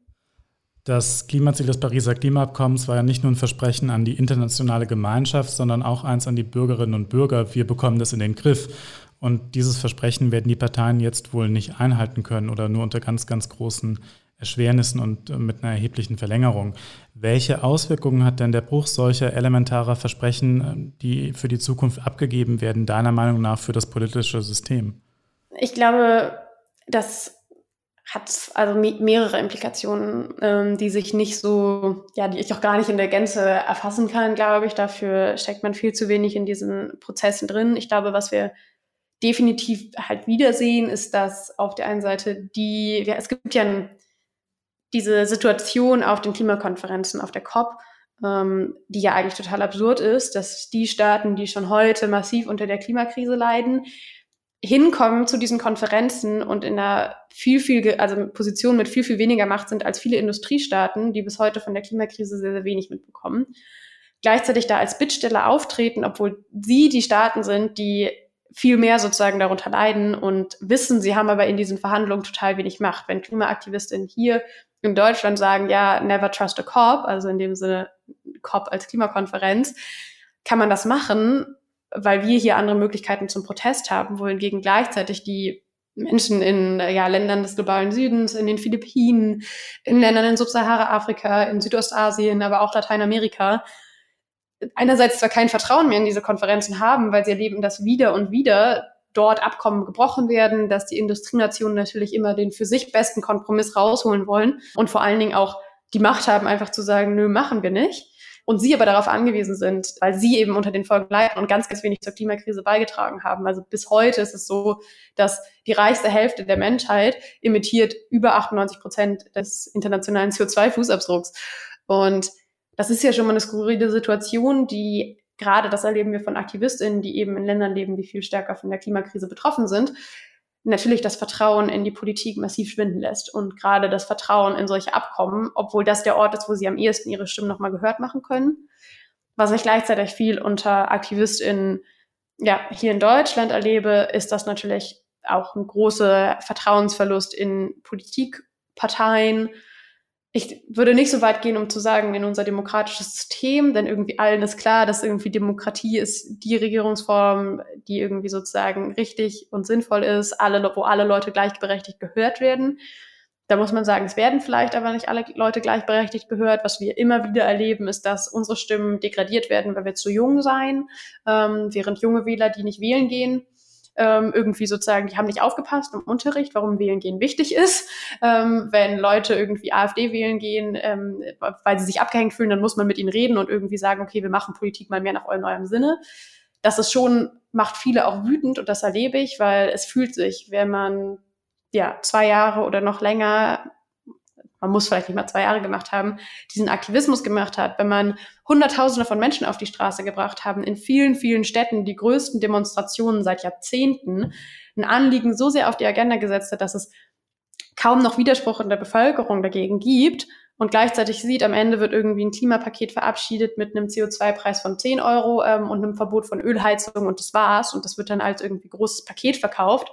Das Klimaziel des Pariser Klimaabkommens war ja nicht nur ein Versprechen an die internationale Gemeinschaft, sondern auch eins an die Bürgerinnen und Bürger. Wir bekommen das in den Griff. Und dieses Versprechen werden die Parteien jetzt wohl nicht einhalten können oder nur unter ganz, ganz großen Erschwernissen und mit einer erheblichen Verlängerung. Welche Auswirkungen hat denn der Bruch solcher elementarer Versprechen, die für die Zukunft abgegeben werden, deiner Meinung nach für das politische System? Ich glaube, das hat also mehrere Implikationen, ähm, die sich nicht so, ja, die ich auch gar nicht in der Gänze erfassen kann, glaube ich. Dafür steckt man viel zu wenig in diesen Prozessen drin. Ich glaube, was wir definitiv halt wiedersehen, ist, dass auf der einen Seite die, ja, es gibt ja ein, diese Situation auf den Klimakonferenzen, auf der COP, ähm, die ja eigentlich total absurd ist, dass die Staaten, die schon heute massiv unter der Klimakrise leiden, hinkommen zu diesen Konferenzen und in einer viel, viel, also Position mit viel, viel weniger Macht sind als viele Industriestaaten, die bis heute von der Klimakrise sehr, sehr wenig mitbekommen. Gleichzeitig da als Bittsteller auftreten, obwohl sie die Staaten sind, die viel mehr sozusagen darunter leiden und wissen, sie haben aber in diesen Verhandlungen total wenig Macht. Wenn KlimaaktivistInnen hier in Deutschland sagen, ja, never trust a COP, also in dem Sinne COP als Klimakonferenz, kann man das machen, weil wir hier andere Möglichkeiten zum Protest haben, wohingegen gleichzeitig die Menschen in ja, Ländern des globalen Südens, in den Philippinen, in Ländern in Subsahara-Afrika, in Südostasien, aber auch Lateinamerika, einerseits zwar kein Vertrauen mehr in diese Konferenzen haben, weil sie erleben, dass wieder und wieder dort Abkommen gebrochen werden, dass die Industrienationen natürlich immer den für sich besten Kompromiss rausholen wollen und vor allen Dingen auch die Macht haben, einfach zu sagen, nö, machen wir nicht. Und sie aber darauf angewiesen sind, weil sie eben unter den Folgen leiden und ganz, ganz wenig zur Klimakrise beigetragen haben. Also bis heute ist es so, dass die reichste Hälfte der Menschheit emittiert über achtundneunzig Prozent des internationalen C O zwei Fußabdrucks. Und das ist ja schon mal eine skurrile Situation, die gerade das erleben wir von AktivistInnen, die eben in Ländern leben, die viel stärker von der Klimakrise betroffen sind, natürlich das Vertrauen in die Politik massiv schwinden lässt und gerade das Vertrauen in solche Abkommen, obwohl das der Ort ist, wo sie am ehesten ihre Stimmen nochmal gehört machen können. Was ich gleichzeitig viel unter AktivistInnen ja, hier in Deutschland erlebe, ist das natürlich auch ein großer Vertrauensverlust in Politikparteien. Ich würde nicht so weit gehen, um zu sagen, in unser demokratisches System, denn irgendwie allen ist klar, dass irgendwie Demokratie ist die Regierungsform, die irgendwie sozusagen richtig und sinnvoll ist, alle, wo alle Leute gleichberechtigt gehört werden. Da muss man sagen, es werden vielleicht aber nicht alle Leute gleichberechtigt gehört. Was wir immer wieder erleben, ist, dass unsere Stimmen degradiert werden, weil wir zu jung seien, ähm, während junge Wähler, die nicht wählen gehen, irgendwie sozusagen, die haben nicht aufgepasst im Unterricht, warum Wählen gehen wichtig ist. Ähm, wenn Leute irgendwie AfD wählen gehen, ähm, weil sie sich abgehängt fühlen, dann muss man mit ihnen reden und irgendwie sagen, okay, wir machen Politik mal mehr nach eurem Sinne. Das ist schon, macht viele auch wütend und das erlebe ich, weil es fühlt sich, wenn man ja zwei Jahre oder noch länger, man muss vielleicht nicht mal zwei Jahre gemacht haben, diesen Aktivismus gemacht hat, wenn man Hunderttausende von Menschen auf die Straße gebracht haben, in vielen, vielen Städten die größten Demonstrationen seit Jahrzehnten, ein Anliegen so sehr auf die Agenda gesetzt hat, dass es kaum noch Widerspruch in der Bevölkerung dagegen gibt und gleichzeitig sieht, am Ende wird irgendwie ein Klimapaket verabschiedet mit einem C O zwei Preis von zehn Euro ähm, und einem Verbot von Ölheizung und das war's und das wird dann als irgendwie großes Paket verkauft.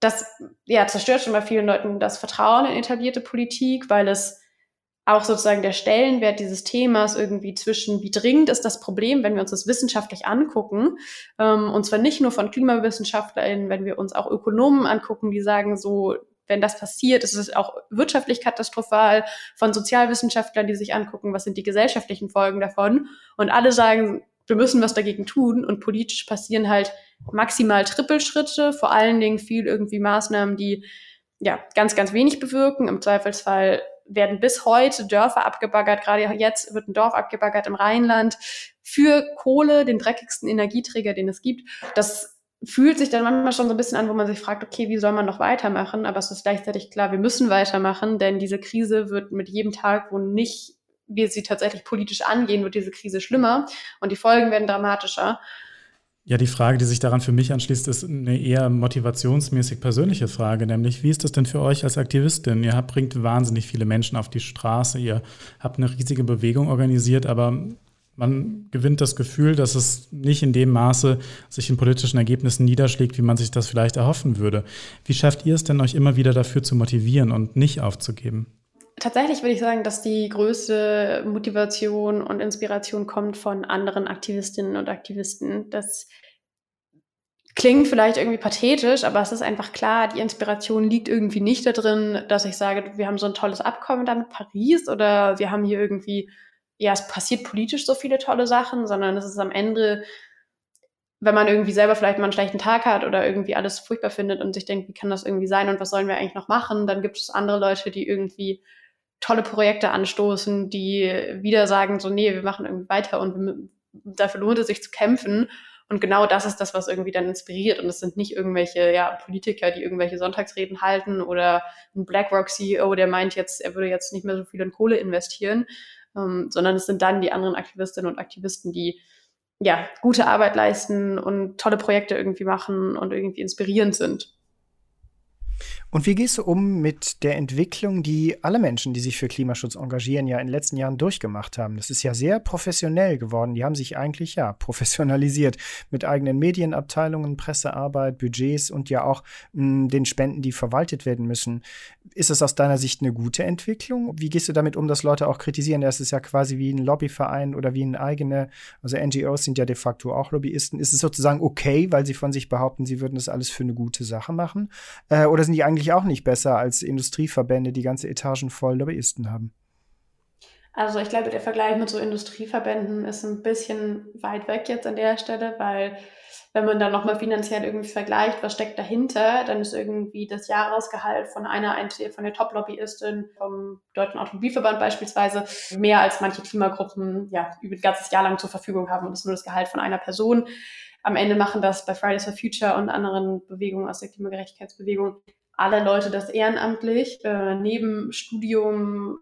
Das ja, zerstört schon bei vielen Leuten das Vertrauen in etablierte Politik, weil es auch sozusagen der Stellenwert dieses Themas irgendwie zwischen, wie dringend ist das Problem, wenn wir uns das wissenschaftlich angucken, ähm, und zwar nicht nur von KlimawissenschaftlerInnen, wenn wir uns auch Ökonomen angucken, die sagen so, wenn das passiert, ist es auch wirtschaftlich katastrophal, von Sozialwissenschaftlern, die sich angucken, was sind die gesellschaftlichen Folgen davon und alle sagen, wir müssen was dagegen tun und politisch passieren halt maximal Trippelschritte, vor allen Dingen viel irgendwie Maßnahmen, die ja ganz, ganz wenig bewirken. Im Zweifelsfall werden bis heute Dörfer abgebaggert, gerade jetzt wird ein Dorf abgebaggert im Rheinland für Kohle, den dreckigsten Energieträger, den es gibt. Das fühlt sich dann manchmal schon so ein bisschen an, wo man sich fragt, okay, wie soll man noch weitermachen? Aber es ist gleichzeitig klar, wir müssen weitermachen, denn diese Krise wird mit jedem Tag, wo nicht wir sie tatsächlich politisch angehen, wird diese Krise schlimmer und die Folgen werden dramatischer. Ja, die Frage, die sich daran für mich anschließt, ist eine eher motivationsmäßig persönliche Frage, nämlich wie ist das denn für euch als Aktivistin? Ihr habt, bringt wahnsinnig viele Menschen auf die Straße, ihr habt eine riesige Bewegung organisiert, aber man gewinnt das Gefühl, dass es nicht in dem Maße sich in politischen Ergebnissen niederschlägt, wie man sich das vielleicht erhoffen würde. Wie schafft ihr es denn, euch immer wieder dafür zu motivieren und nicht aufzugeben? Tatsächlich würde ich sagen, dass die größte Motivation und Inspiration kommt von anderen Aktivistinnen und Aktivisten. Das klingt vielleicht irgendwie pathetisch, aber es ist einfach klar, die Inspiration liegt irgendwie nicht da drin, dass ich sage, wir haben so ein tolles Abkommen da mit Paris oder wir haben hier irgendwie, ja, es passiert politisch so viele tolle Sachen, sondern es ist am Ende, wenn man irgendwie selber vielleicht mal einen schlechten Tag hat oder irgendwie alles furchtbar findet und sich denkt, wie kann das irgendwie sein und was sollen wir eigentlich noch machen, dann gibt es andere Leute, die irgendwie tolle Projekte anstoßen, die wieder sagen so, nee, wir machen irgendwie weiter und dafür lohnt es sich zu kämpfen. Und genau das ist das, was irgendwie dann inspiriert. Und es sind nicht irgendwelche ja, Politiker, die irgendwelche Sonntagsreden halten oder ein BlackRock-C E O, der meint jetzt, er würde jetzt nicht mehr so viel in Kohle investieren, ähm, sondern es sind dann die anderen Aktivistinnen und Aktivisten, die ja gute Arbeit leisten und tolle Projekte irgendwie machen und irgendwie inspirierend sind. Und wie gehst du um mit der Entwicklung, die alle Menschen, die sich für Klimaschutz engagieren, ja in den letzten Jahren durchgemacht haben? Das ist ja sehr professionell geworden. Die haben sich eigentlich ja professionalisiert mit eigenen Medienabteilungen, Pressearbeit, Budgets und ja auch mh, den Spenden, die verwaltet werden müssen. Ist es aus deiner Sicht eine gute Entwicklung? Wie gehst du damit um, dass Leute auch kritisieren? Das ist ja quasi wie ein Lobbyverein oder wie ein eigene, also N G Os sind ja de facto auch Lobbyisten. Ist es sozusagen okay, weil sie von sich behaupten, sie würden das alles für eine gute Sache machen? Äh, oder sind die eigentlich auch nicht besser als Industrieverbände, die ganze Etagen voll Lobbyisten haben? Also ich glaube, der Vergleich mit so Industrieverbänden ist ein bisschen weit weg jetzt an der Stelle, weil wenn man dann nochmal finanziell irgendwie vergleicht, was steckt dahinter, dann ist irgendwie das Jahresgehalt von einer von der Top-Lobbyistin vom Deutschen Automobilverband beispielsweise mehr als manche Klimagruppen ja über ein ganzes Jahr lang zur Verfügung haben und das ist nur das Gehalt von einer Person. Am Ende machen das bei Fridays for Future und anderen Bewegungen aus der Klimagerechtigkeitsbewegung alle Leute das ehrenamtlich, äh, neben Studium,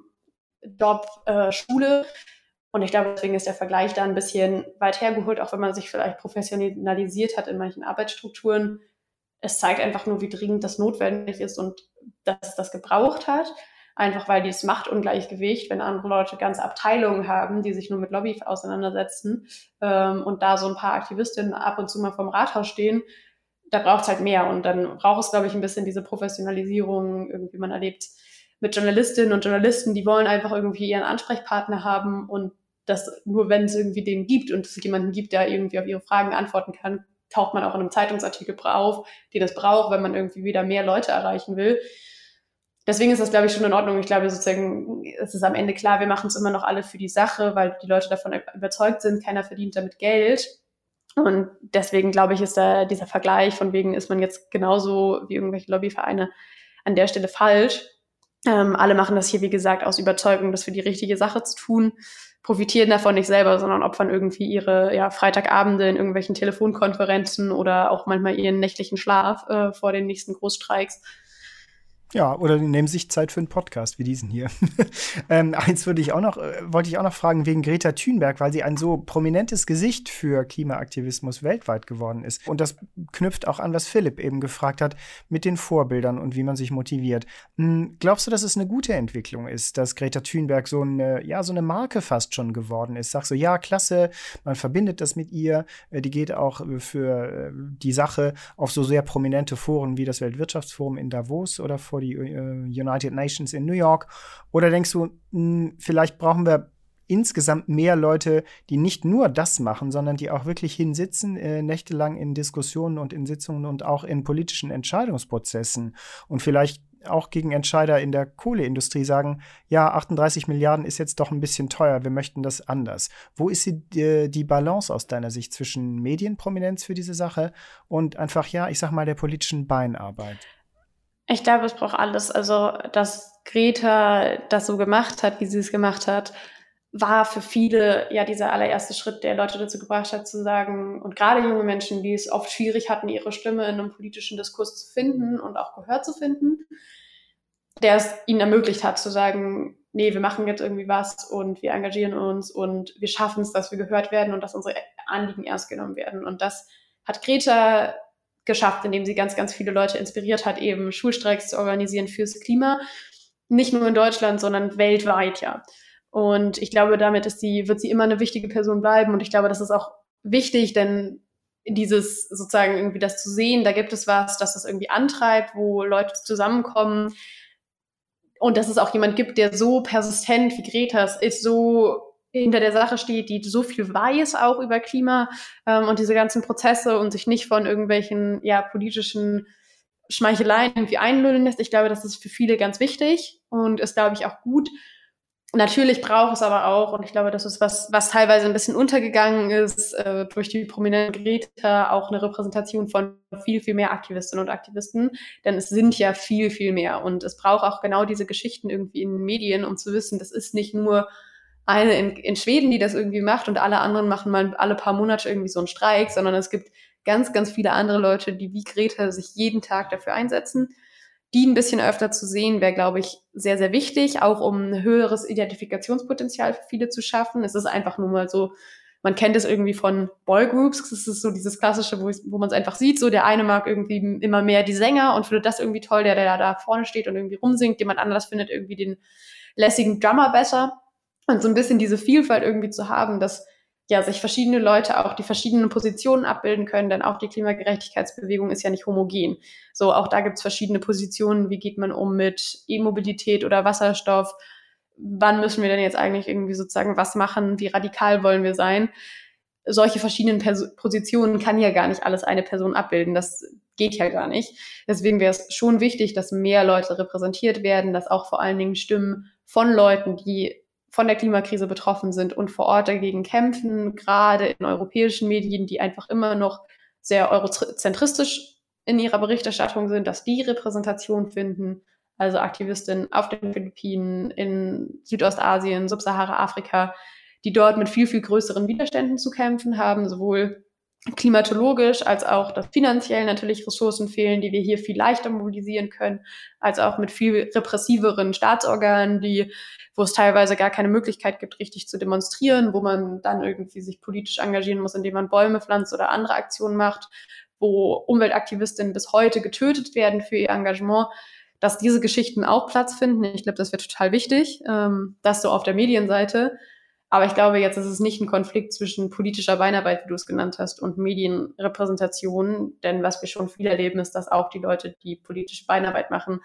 Job, äh, Schule. Und ich glaube, deswegen ist der Vergleich da ein bisschen weit hergeholt, auch wenn man sich vielleicht professionalisiert hat in manchen Arbeitsstrukturen. Es zeigt einfach nur, wie dringend das notwendig ist und dass es das gebraucht hat. Einfach weil dieses Machtungleichgewicht, wenn andere Leute ganze Abteilungen haben, die sich nur mit Lobby auseinandersetzen ähm, und da so ein paar Aktivistinnen ab und zu mal vorm Rathaus stehen, da braucht es halt mehr. Und dann braucht es, glaube ich, ein bisschen diese Professionalisierung, irgendwie man erlebt mit Journalistinnen und Journalisten, die wollen einfach irgendwie ihren Ansprechpartner haben und das nur, wenn es irgendwie den gibt und es jemanden gibt, der irgendwie auf ihre Fragen antworten kann, taucht man auch in einem Zeitungsartikel auf, die das braucht, wenn man irgendwie wieder mehr Leute erreichen will. Deswegen ist das, glaube ich, schon in Ordnung. Ich glaube, sozusagen, es ist am Ende klar, wir machen es immer noch alle für die Sache, weil die Leute davon überzeugt sind, keiner verdient damit Geld. Und deswegen, glaube ich, ist da dieser Vergleich, von wegen ist man jetzt genauso wie irgendwelche Lobbyvereine an der Stelle falsch. Ähm, alle machen das hier, wie gesagt, aus Überzeugung, das für die richtige Sache zu tun, profitieren davon nicht selber, sondern opfern irgendwie ihre ja, Freitagabende in irgendwelchen Telefonkonferenzen oder auch manchmal ihren nächtlichen Schlaf äh, vor den nächsten Großstreiks. Ja, oder die nehmen sich Zeit für einen Podcast wie diesen hier. ähm, eins würde ich auch noch, äh, wollte ich auch noch fragen wegen Greta Thunberg, weil sie ein so prominentes Gesicht für Klimaaktivismus weltweit geworden ist. Und das knüpft auch an, was Philipp eben gefragt hat, mit den Vorbildern und wie man sich motiviert. Hm, glaubst du, dass es eine gute Entwicklung ist, dass Greta Thunberg so eine, ja, so eine Marke fast schon geworden ist? Sagst du, ja, klasse, man verbindet das mit ihr, die geht auch für die Sache auf so sehr prominente Foren wie das Weltwirtschaftsforum in Davos oder vor die United Nations in New York? Oder denkst du, mh, vielleicht brauchen wir insgesamt mehr Leute, die nicht nur das machen, sondern die auch wirklich hinsitzen, äh, nächtelang in Diskussionen und in Sitzungen und auch in politischen Entscheidungsprozessen und vielleicht auch gegen Entscheider in der Kohleindustrie sagen, ja, achtunddreißig Milliarden ist jetzt doch ein bisschen teuer, wir möchten das anders. Wo ist die, äh, die Balance aus deiner Sicht zwischen Medienprominenz für diese Sache und einfach, ja, ich sag mal, der politischen Beinarbeit? Ich glaube, es braucht alles. Also, dass Greta das so gemacht hat, wie sie es gemacht hat, war für viele ja dieser allererste Schritt, der Leute dazu gebracht hat, zu sagen, und gerade junge Menschen, die es oft schwierig hatten, ihre Stimme in einem politischen Diskurs zu finden und auch gehört zu finden, der es ihnen ermöglicht hat, zu sagen, nee, wir machen jetzt irgendwie was und wir engagieren uns und wir schaffen es, dass wir gehört werden und dass unsere Anliegen ernst genommen werden. Und das hat Greta geschafft, indem sie ganz, ganz viele Leute inspiriert hat, eben Schulstreiks zu organisieren fürs Klima. Nicht nur in Deutschland, sondern weltweit, ja. Und ich glaube, damit ist sie, wird sie immer eine wichtige Person bleiben. Und ich glaube, das ist auch wichtig, denn dieses sozusagen irgendwie das zu sehen, da gibt es was, das das irgendwie antreibt, wo Leute zusammenkommen. Und dass es auch jemand gibt, der so persistent wie Greta ist, so hinter der Sache steht, die so viel weiß auch über Klima ähm, und diese ganzen Prozesse und sich nicht von irgendwelchen ja politischen Schmeicheleien irgendwie einlullen lässt. Ich glaube, das ist für viele ganz wichtig und ist, glaube ich, auch gut. Natürlich braucht es aber auch, und ich glaube, das ist was, was teilweise ein bisschen untergegangen ist, äh, durch die prominente Greta, auch eine Repräsentation von viel, viel mehr Aktivistinnen und Aktivisten, denn es sind ja viel, viel mehr und es braucht auch genau diese Geschichten irgendwie in den Medien, um zu wissen, das ist nicht nur eine in, in Schweden, die das irgendwie macht und alle anderen machen mal alle paar Monate irgendwie so einen Streik, sondern es gibt ganz, ganz viele andere Leute, die wie Greta sich jeden Tag dafür einsetzen. Die ein bisschen öfter zu sehen, wäre, glaube ich, sehr, sehr wichtig, auch um ein höheres Identifikationspotenzial für viele zu schaffen. Es ist einfach nur mal so, man kennt es irgendwie von Boygroups, es ist so dieses Klassische, wo, wo man es einfach sieht, so der eine mag irgendwie immer mehr die Sänger und findet das irgendwie toll, der, der da vorne steht und irgendwie rumsingt, jemand anders findet irgendwie den lässigen Drummer besser. Und so ein bisschen diese Vielfalt irgendwie zu haben, dass ja sich verschiedene Leute auch die verschiedenen Positionen abbilden können, denn auch die Klimagerechtigkeitsbewegung ist ja nicht homogen. So, auch da gibt es verschiedene Positionen, wie geht man um mit E-Mobilität oder Wasserstoff, wann müssen wir denn jetzt eigentlich irgendwie sozusagen was machen, wie radikal wollen wir sein. Solche verschiedenen Pers- Positionen kann ja gar nicht alles eine Person abbilden, das geht ja gar nicht. Deswegen wäre es schon wichtig, dass mehr Leute repräsentiert werden, dass auch vor allen Dingen Stimmen von Leuten, die von der Klimakrise betroffen sind und vor Ort dagegen kämpfen, gerade in europäischen Medien, die einfach immer noch sehr eurozentristisch in ihrer Berichterstattung sind, dass die Repräsentation finden, also Aktivistinnen auf den Philippinen, in Südostasien, Subsahara-Afrika, die dort mit viel, viel größeren Widerständen zu kämpfen haben, sowohl klimatologisch als auch, dass finanziell natürlich Ressourcen fehlen, die wir hier viel leichter mobilisieren können, als auch mit viel repressiveren Staatsorganen, die wo es teilweise gar keine Möglichkeit gibt, richtig zu demonstrieren, wo man dann irgendwie sich politisch engagieren muss, indem man Bäume pflanzt oder andere Aktionen macht, wo Umweltaktivistinnen bis heute getötet werden für ihr Engagement, dass diese Geschichten auch Platz finden. Ich glaube, das wäre total wichtig, ähm, das so auf der Medienseite. Aber ich glaube, jetzt ist es nicht ein Konflikt zwischen politischer Beinarbeit, wie du es genannt hast, und Medienrepräsentation. Denn was wir schon viel erleben, ist, dass auch die Leute, die politische Beinarbeit machen,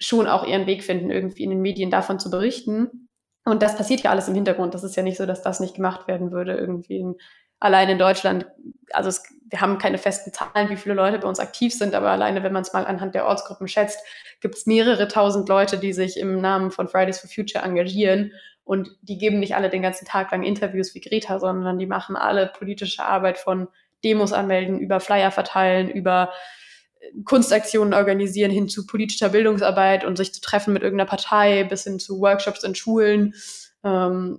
schon auch ihren Weg finden, irgendwie in den Medien davon zu berichten. Und das passiert ja alles im Hintergrund. Das ist ja nicht so, dass das nicht gemacht werden würde, irgendwie in, allein in Deutschland. Also es, wir haben keine festen Zahlen, wie viele Leute bei uns aktiv sind. Aber alleine, wenn man es mal anhand der Ortsgruppen schätzt, gibt es mehrere tausend Leute, die sich im Namen von Fridays for Future engagieren. Und die geben nicht alle den ganzen Tag lang Interviews wie Greta, sondern die machen alle politische Arbeit von Demos anmelden, über Flyer verteilen, über Kunstaktionen organisieren, hin zu politischer Bildungsarbeit und sich zu treffen mit irgendeiner Partei, bis hin zu Workshops in Schulen. Und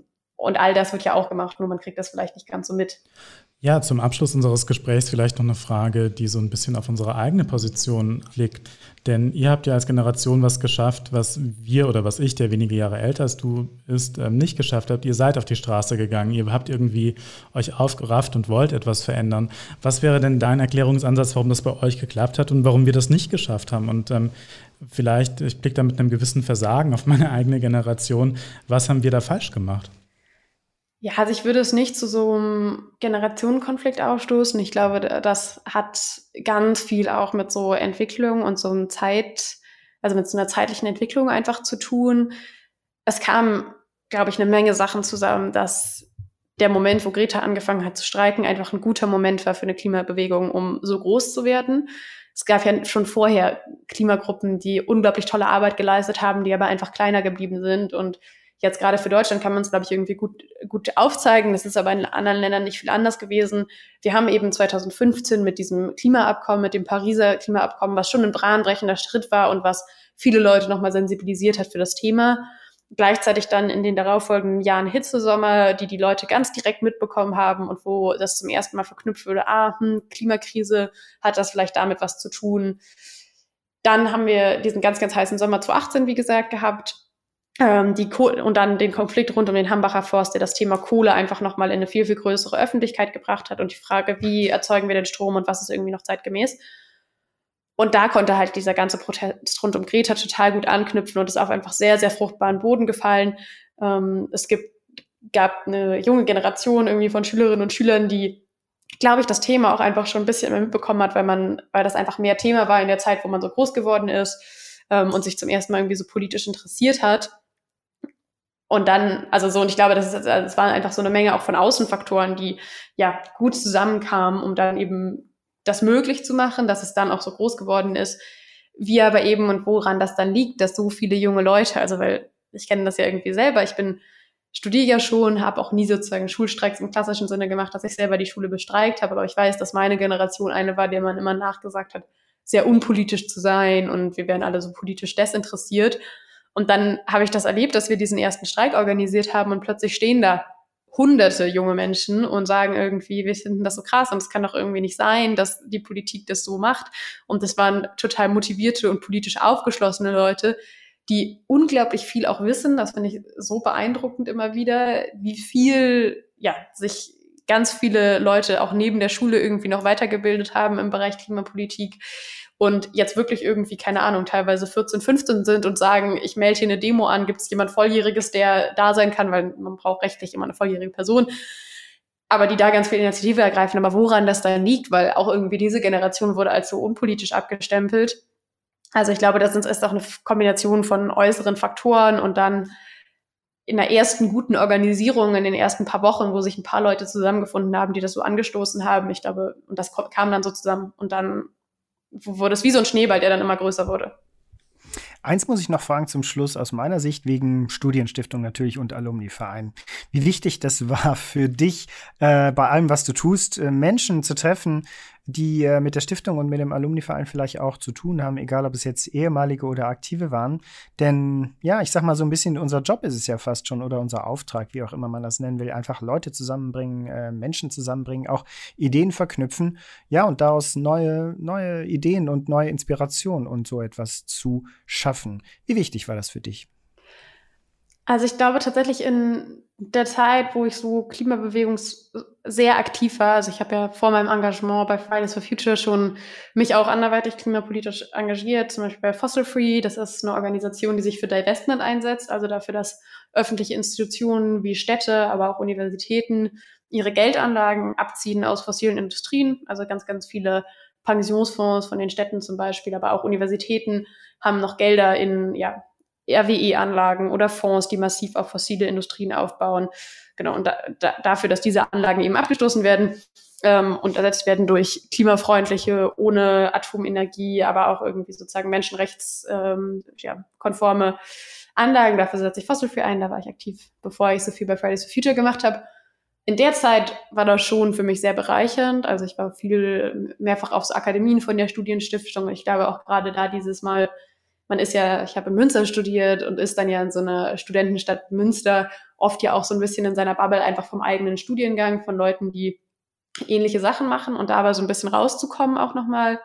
all das wird ja auch gemacht, nur man kriegt das vielleicht nicht ganz so mit. Ja, zum Abschluss unseres Gesprächs vielleicht noch eine Frage, die so ein bisschen auf unsere eigene Position liegt. Denn ihr habt ja als Generation was geschafft, was wir oder was ich, der wenige Jahre älter als du ist, nicht geschafft habt. Ihr seid auf die Straße gegangen, ihr habt irgendwie euch aufgerafft und wollt etwas verändern. Was wäre denn dein Erklärungsansatz, warum das bei euch geklappt hat und warum wir das nicht geschafft haben? Und ähm, vielleicht, ich blicke da mit einem gewissen Versagen auf meine eigene Generation. Was haben wir da falsch gemacht? Ja, also ich würde es nicht zu so einem Generationenkonflikt aufstoßen. Ich glaube, das hat ganz viel auch mit so Entwicklung und so einem Zeit, also mit so einer zeitlichen Entwicklung einfach zu tun. Es kamen, glaube ich, eine Menge Sachen zusammen, dass der Moment, wo Greta angefangen hat zu streiken, einfach ein guter Moment war für eine Klimabewegung, um so groß zu werden. Es gab ja schon vorher Klimagruppen, die unglaublich tolle Arbeit geleistet haben, die aber einfach kleiner geblieben sind. Und jetzt gerade für Deutschland kann man es, glaube ich, irgendwie gut, gut aufzeigen. Das ist aber in anderen Ländern nicht viel anders gewesen. Wir haben eben zweitausendfünfzehn mit diesem Klimaabkommen, mit dem Pariser Klimaabkommen, was schon ein bahnbrechender Schritt war und was viele Leute nochmal sensibilisiert hat für das Thema. Gleichzeitig dann in den darauffolgenden Jahren Hitzesommer, die die Leute ganz direkt mitbekommen haben und wo das zum ersten Mal verknüpft wurde, ah, hm, Klimakrise, hat das vielleicht damit was zu tun. Dann haben wir diesen ganz, ganz heißen Sommer zweitausendachtzehn, wie gesagt, gehabt. Die Koh- und dann den Konflikt rund um den Hambacher Forst, der das Thema Kohle einfach nochmal in eine viel, viel größere Öffentlichkeit gebracht hat und die Frage, wie erzeugen wir den Strom und was ist irgendwie noch zeitgemäß. Und da konnte halt dieser ganze Protest rund um Greta total gut anknüpfen und ist auf einfach sehr, sehr fruchtbaren Boden gefallen. Es gibt, gab eine junge Generation irgendwie von Schülerinnen und Schülern, die, glaube ich, das Thema auch einfach schon ein bisschen mehr mitbekommen hat, weil man, weil das einfach mehr Thema war in der Zeit, wo man so groß geworden ist und sich zum ersten Mal irgendwie so politisch interessiert hat. Und dann, also so, und ich glaube, das ist, es waren einfach so eine Menge auch von Außenfaktoren, die ja gut zusammenkamen, um dann eben das möglich zu machen, dass es dann auch so groß geworden ist, wie aber eben und woran das dann liegt, dass so viele junge Leute, also weil ich kenne das ja irgendwie selber, ich bin, studiere ja schon, habe auch nie sozusagen Schulstreiks im klassischen Sinne gemacht, dass ich selber die Schule bestreikt habe, aber ich weiß, dass meine Generation eine war, der man immer nachgesagt hat, sehr unpolitisch zu sein und wir wären alle so politisch desinteressiert. Und dann habe ich das erlebt, dass wir diesen ersten Streik organisiert haben und plötzlich stehen da hunderte junge Menschen und sagen irgendwie, wir finden das so krass und es kann doch irgendwie nicht sein, dass die Politik das so macht. Und das waren total motivierte und politisch aufgeschlossene Leute, die unglaublich viel auch wissen. Das finde ich so beeindruckend immer wieder, wie viel, ja, sich ganz viele Leute auch neben der Schule irgendwie noch weitergebildet haben im Bereich Klimapolitik. Und jetzt wirklich irgendwie, keine Ahnung, teilweise vierzehn, fünfzehn sind und sagen, ich melde hier eine Demo an, gibt es jemand Volljähriges, der da sein kann, weil man braucht rechtlich immer eine volljährige Person, aber die da ganz viel Initiative ergreifen. Aber woran das dann liegt, weil auch irgendwie diese Generation wurde als so unpolitisch abgestempelt. Also ich glaube, das ist auch eine Kombination von äußeren Faktoren und dann in der ersten guten Organisierung, in den ersten paar Wochen, wo sich ein paar Leute zusammengefunden haben, die das so angestoßen haben. Ich glaube, und das kam dann so zusammen und dann wurde es wie so ein Schneeball, der dann immer größer wurde. Eins muss ich noch fragen zum Schluss aus meiner Sicht, wegen Studienstiftung natürlich und Alumni-Verein. Wie wichtig das war für dich, äh, bei allem, was du tust, äh, Menschen zu treffen, die äh, mit der Stiftung und mit dem Alumni-Verein vielleicht auch zu tun haben, egal ob es jetzt ehemalige oder aktive waren. Denn ja, ich sag mal so ein bisschen, unser Job ist es ja fast schon oder unser Auftrag, wie auch immer man das nennen will, einfach Leute zusammenbringen, äh, Menschen zusammenbringen, auch Ideen verknüpfen, ja, und daraus neue, neue Ideen und neue Inspirationen und so etwas zu schaffen. Wie wichtig war das für dich? Also ich glaube tatsächlich in der Zeit, wo ich so klimabewegungs sehr aktiv war, also ich habe ja vor meinem Engagement bei Fridays for Future schon mich auch anderweitig klimapolitisch engagiert, zum Beispiel bei Fossil Free, das ist eine Organisation, die sich für Divestment einsetzt, also dafür, dass öffentliche Institutionen wie Städte, aber auch Universitäten ihre Geldanlagen abziehen aus fossilen Industrien, also ganz, ganz viele Pensionsfonds von den Städten zum Beispiel, aber auch Universitäten haben noch Gelder in, ja, R W E-Anlagen oder Fonds, die massiv auf fossile Industrien aufbauen. Genau, und da, da, dafür, dass diese Anlagen eben abgestoßen werden ähm, und ersetzt werden durch klimafreundliche, ohne Atomenergie, aber auch irgendwie sozusagen menschenrechtskonforme ähm, ja, Anlagen. Dafür setze ich Fossil Free ein, da war ich aktiv, bevor ich so viel bei Fridays for Future gemacht habe. In der Zeit war das schon für mich sehr bereichernd. Also ich war viel mehrfach auf so Akademien von der Studienstiftung. Ich glaube auch gerade da dieses Mal, man ist ja, ich habe in Münster studiert und ist dann ja in so einer Studentenstadt Münster oft ja auch so ein bisschen in seiner Bubble einfach vom eigenen Studiengang, von Leuten, die ähnliche Sachen machen und da aber so ein bisschen rauszukommen auch nochmal,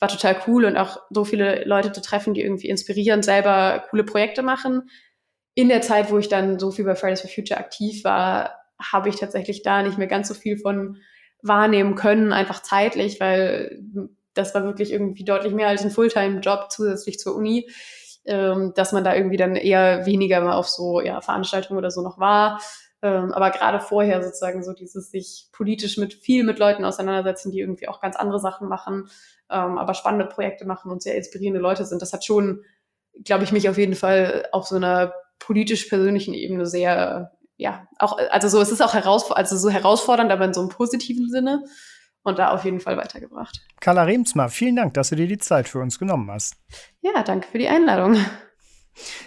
war total cool und auch so viele Leute zu treffen, die irgendwie inspirierend selber coole Projekte machen. In der Zeit, wo ich dann so viel bei Fridays for Future aktiv war, habe ich tatsächlich da nicht mehr ganz so viel von wahrnehmen können, einfach zeitlich, weil das war wirklich irgendwie deutlich mehr als ein Fulltime-Job zusätzlich zur Uni, ähm, dass man da irgendwie dann eher weniger mal auf so ja, Veranstaltungen oder so noch war. Ähm, aber gerade vorher sozusagen so dieses sich politisch mit viel mit Leuten auseinandersetzen, die irgendwie auch ganz andere Sachen machen, ähm, aber spannende Projekte machen und sehr inspirierende Leute sind. Das hat schon, glaube ich, mich auf jeden Fall auf so einer politisch-persönlichen Ebene sehr, ja, auch, also so, es ist auch herausfordernd, also so herausfordernd, aber in so einem positiven Sinne. Und da auf jeden Fall weitergebracht. Carla Reemtsma, vielen Dank, dass du dir die Zeit für uns genommen hast. Ja, danke für die Einladung.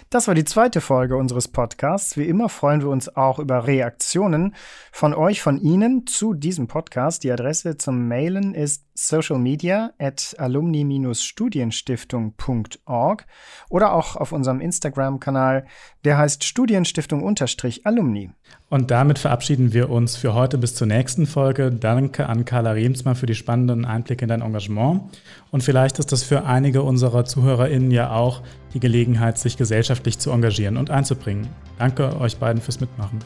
Das war die zweite Folge unseres Podcasts. Wie immer freuen wir uns auch über Reaktionen von euch, von Ihnen zu diesem Podcast. Die Adresse zum Mailen ist social media at alumni dash studienstiftung punkt org oder auch auf unserem Instagram-Kanal, der heißt Studienstiftung-Alumni. Und damit verabschieden wir uns für heute bis zur nächsten Folge. Danke an Carla Reemtsma für die spannenden Einblicke in dein Engagement. Und vielleicht ist das für einige unserer ZuhörerInnen ja auch die Gelegenheit, sich gesellschaftlich zu engagieren und einzubringen. Danke euch beiden fürs Mitmachen.